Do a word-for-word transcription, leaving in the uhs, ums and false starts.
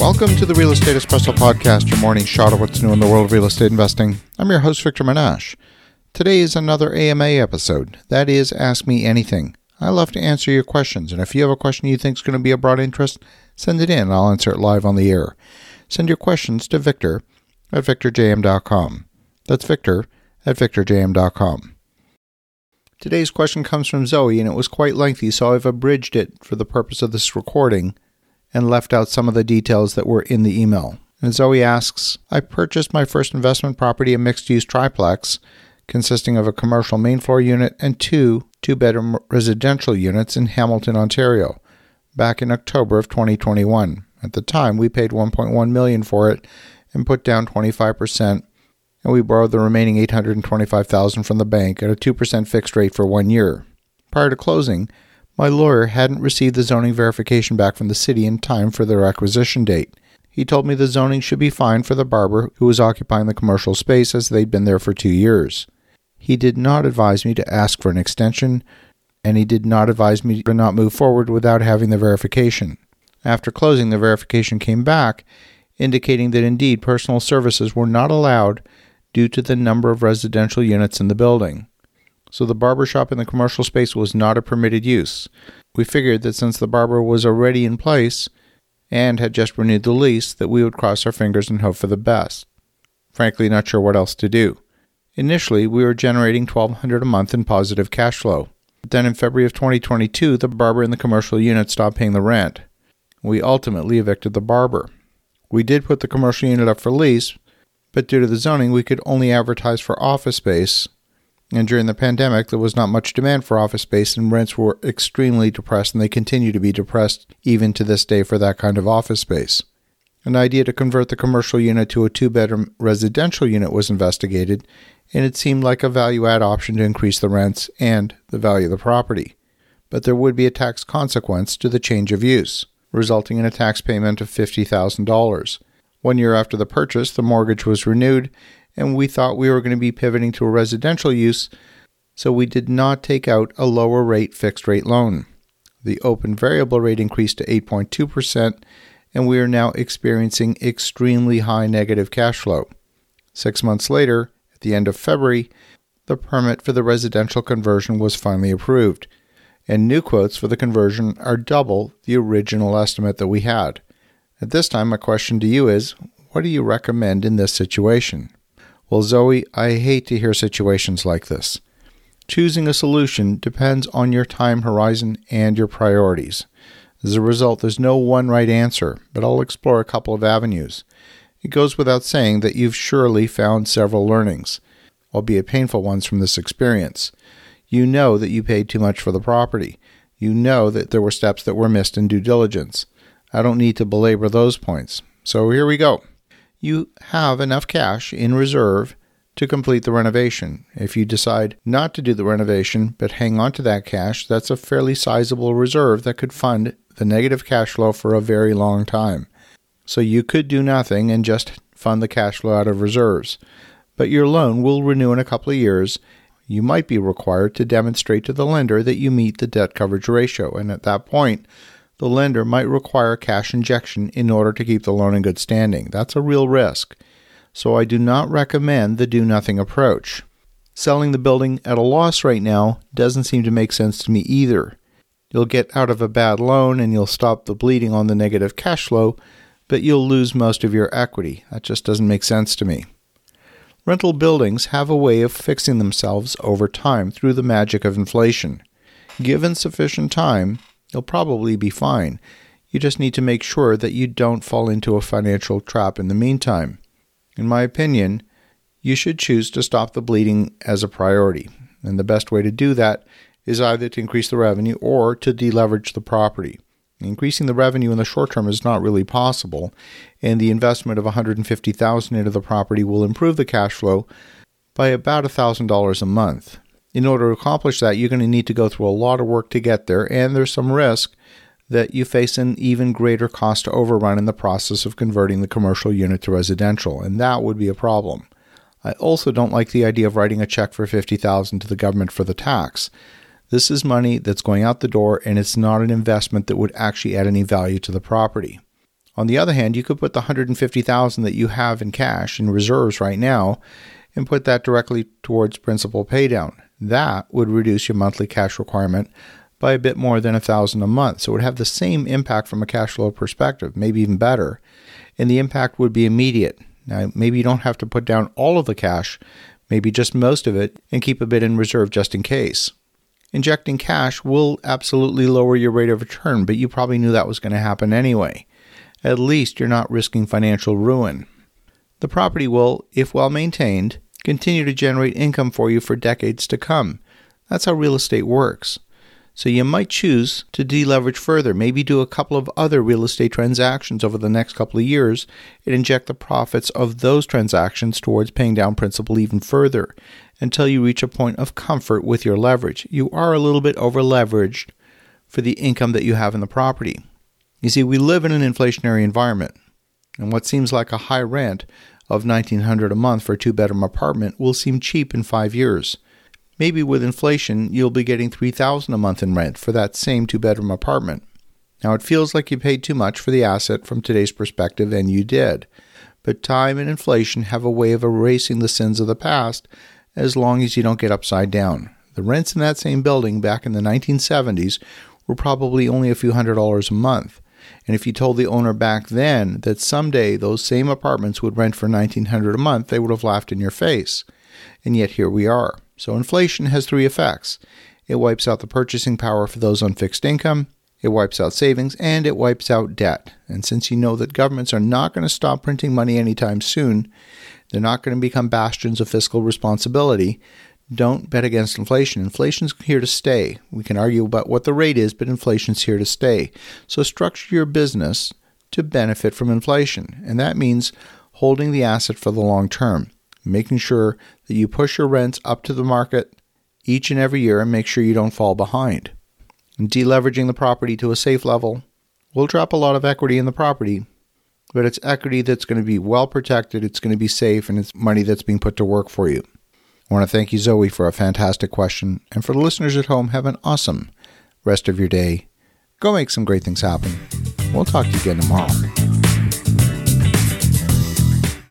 Welcome to the Real Estate Espresso Podcast, your morning shot of what's new in the world of real estate investing. I'm your host, Victor Menashe. Today is another A M A episode. That is, Ask Me Anything. I love to answer your questions, and if you have a question you think is going to be of broad interest, send it in, and I'll answer it live on the air. Send your questions to Victor at Victor J M dot com. That's Victor at Victor J M dot com. Today's question comes from Zoe, and it was quite lengthy, so I've abridged it for the purpose of this recording and left out some of the details that were in the email. And Zoe asks, I purchased my first investment property, a mixed-use triplex, consisting of a commercial main floor unit and two two-bedroom residential units in Hamilton, Ontario, back in October of twenty twenty-one. At the time, we paid one point one million dollars for it and put down twenty-five percent, and we borrowed the remaining eight hundred twenty-five thousand dollars from the bank at a two percent fixed rate for one year. Prior to closing, my lawyer hadn't received the zoning verification back from the city in time for their acquisition date. He told me the zoning should be fine for the barber who was occupying the commercial space as they'd been there for two years. He did not advise me to ask for an extension, and he did not advise me to not move forward without having the verification. After closing, the verification came back, indicating that indeed personal services were not allowed due to the number of residential units in the building. So the barbershop in the commercial space was not a permitted use. We figured that since the barber was already in place and had just renewed the lease, that we would cross our fingers and hope for the best. Frankly, not sure what else to do. Initially, we were generating twelve hundred dollars a month in positive cash flow. But then in February of twenty twenty-two, the barber in the commercial unit stopped paying the rent. We ultimately evicted the barber. We did put the commercial unit up for lease, but due to the zoning, we could only advertise for office space. And during the pandemic, there was not much demand for office space, and rents were extremely depressed, and they continue to be depressed even to this day for that kind of office space. An idea to convert the commercial unit to a two-bedroom residential unit was investigated, and it seemed like a value-add option to increase the rents and the value of the property. But there would be a tax consequence to the change of use, resulting in a tax payment of fifty thousand dollars. One year after the purchase, the mortgage was renewed, and we thought we were going to be pivoting to a residential use, so we did not take out a lower rate fixed rate loan. The open variable rate increased to eight point two percent, and we are now experiencing extremely high negative cash flow. Six months later, at the end of February, the permit for the residential conversion was finally approved, and new quotes for the conversion are double the original estimate that we had. At this time, my question to you is, what do you recommend in this situation? Well, Zoe, I hate to hear situations like this. Choosing a solution depends on your time horizon and your priorities. As a result, there's no one right answer, but I'll explore a couple of avenues. It goes without saying that you've surely found several learnings, albeit painful ones, from this experience. You know that you paid too much for the property. You know that there were steps that were missed in due diligence. I don't need to belabor those points. So here we go. You have enough cash in reserve to complete the renovation. If you decide not to do the renovation but hang on to that cash, that's a fairly sizable reserve that could fund the negative cash flow for a very long time. So you could do nothing and just fund the cash flow out of reserves. But your loan will renew in a couple of years. You might be required to demonstrate to the lender that you meet the debt coverage ratio, and at that point, the lender might require cash injection in order to keep the loan in good standing. That's a real risk, so I do not recommend the do-nothing approach. Selling the building at a loss right now doesn't seem to make sense to me either. You'll get out of a bad loan and you'll stop the bleeding on the negative cash flow, but you'll lose most of your equity. That just doesn't make sense to me. Rental buildings have a way of fixing themselves over time through the magic of inflation. Given sufficient time, you'll probably be fine. You just need to make sure that you don't fall into a financial trap in the meantime. In my opinion, you should choose to stop the bleeding as a priority, and the best way to do that is either to increase the revenue or to deleverage the property. Increasing the revenue in the short term is not really possible, and the investment of one hundred fifty thousand dollars into the property will improve the cash flow by about one thousand dollars a month. In order to accomplish that, you're going to need to go through a lot of work to get there, and there's some risk that you face an even greater cost overrun in the process of converting the commercial unit to residential, and that would be a problem. I also don't like the idea of writing a check for fifty thousand dollars to the government for the tax. This is money that's going out the door, and it's not an investment that would actually add any value to the property. On the other hand, you could put the one hundred fifty thousand dollars that you have in cash in reserves right now and put that directly towards principal paydown. That would reduce your monthly cash requirement by a bit more than one thousand dollars a month. So it would have the same impact from a cash flow perspective, maybe even better. And the impact would be immediate. Now, maybe you don't have to put down all of the cash, maybe just most of it, and keep a bit in reserve just in case. Injecting cash will absolutely lower your rate of return, but you probably knew that was going to happen anyway. At least you're not risking financial ruin. The property will, if well maintained, continue to generate income for you for decades to come. That's how real estate works. So you might choose to deleverage further, maybe do a couple of other real estate transactions over the next couple of years and inject the profits of those transactions towards paying down principal even further until you reach a point of comfort with your leverage. You are a little bit over-leveraged for the income that you have in the property. You see, we live in an inflationary environment, and what seems like a high rent of nineteen hundred dollars a month for a two-bedroom apartment will seem cheap in five years. Maybe with inflation, you'll be getting three thousand dollars a month in rent for that same two-bedroom apartment. Now, it feels like you paid too much for the asset from today's perspective, and you did. But time and inflation have a way of erasing the sins of the past as long as you don't get upside down. The rents in that same building back in the nineteen seventies were probably only a few hundred dollars a month. And if you told the owner back then that someday those same apartments would rent for nineteen hundred dollars a month, they would have laughed in your face. And yet here we are. So inflation has three effects. It wipes out the purchasing power for those on fixed income, it wipes out savings, and it wipes out debt. And since you know that governments are not going to stop printing money anytime soon, they're not going to become bastions of fiscal responsibility, don't bet against inflation. Inflation's here to stay. We can argue about what the rate is, but inflation's here to stay. So structure your business to benefit from inflation. And that means holding the asset for the long term, making sure that you push your rents up to the market each and every year and make sure you don't fall behind. And deleveraging the property to a safe level will drop a lot of equity in the property, but it's equity that's going to be well protected, it's going to be safe, and it's money that's being put to work for you. I want to thank you, Zoe, for a fantastic question, and for the listeners at home, have an awesome rest of your day. Go make some great things happen. We'll talk to you again tomorrow.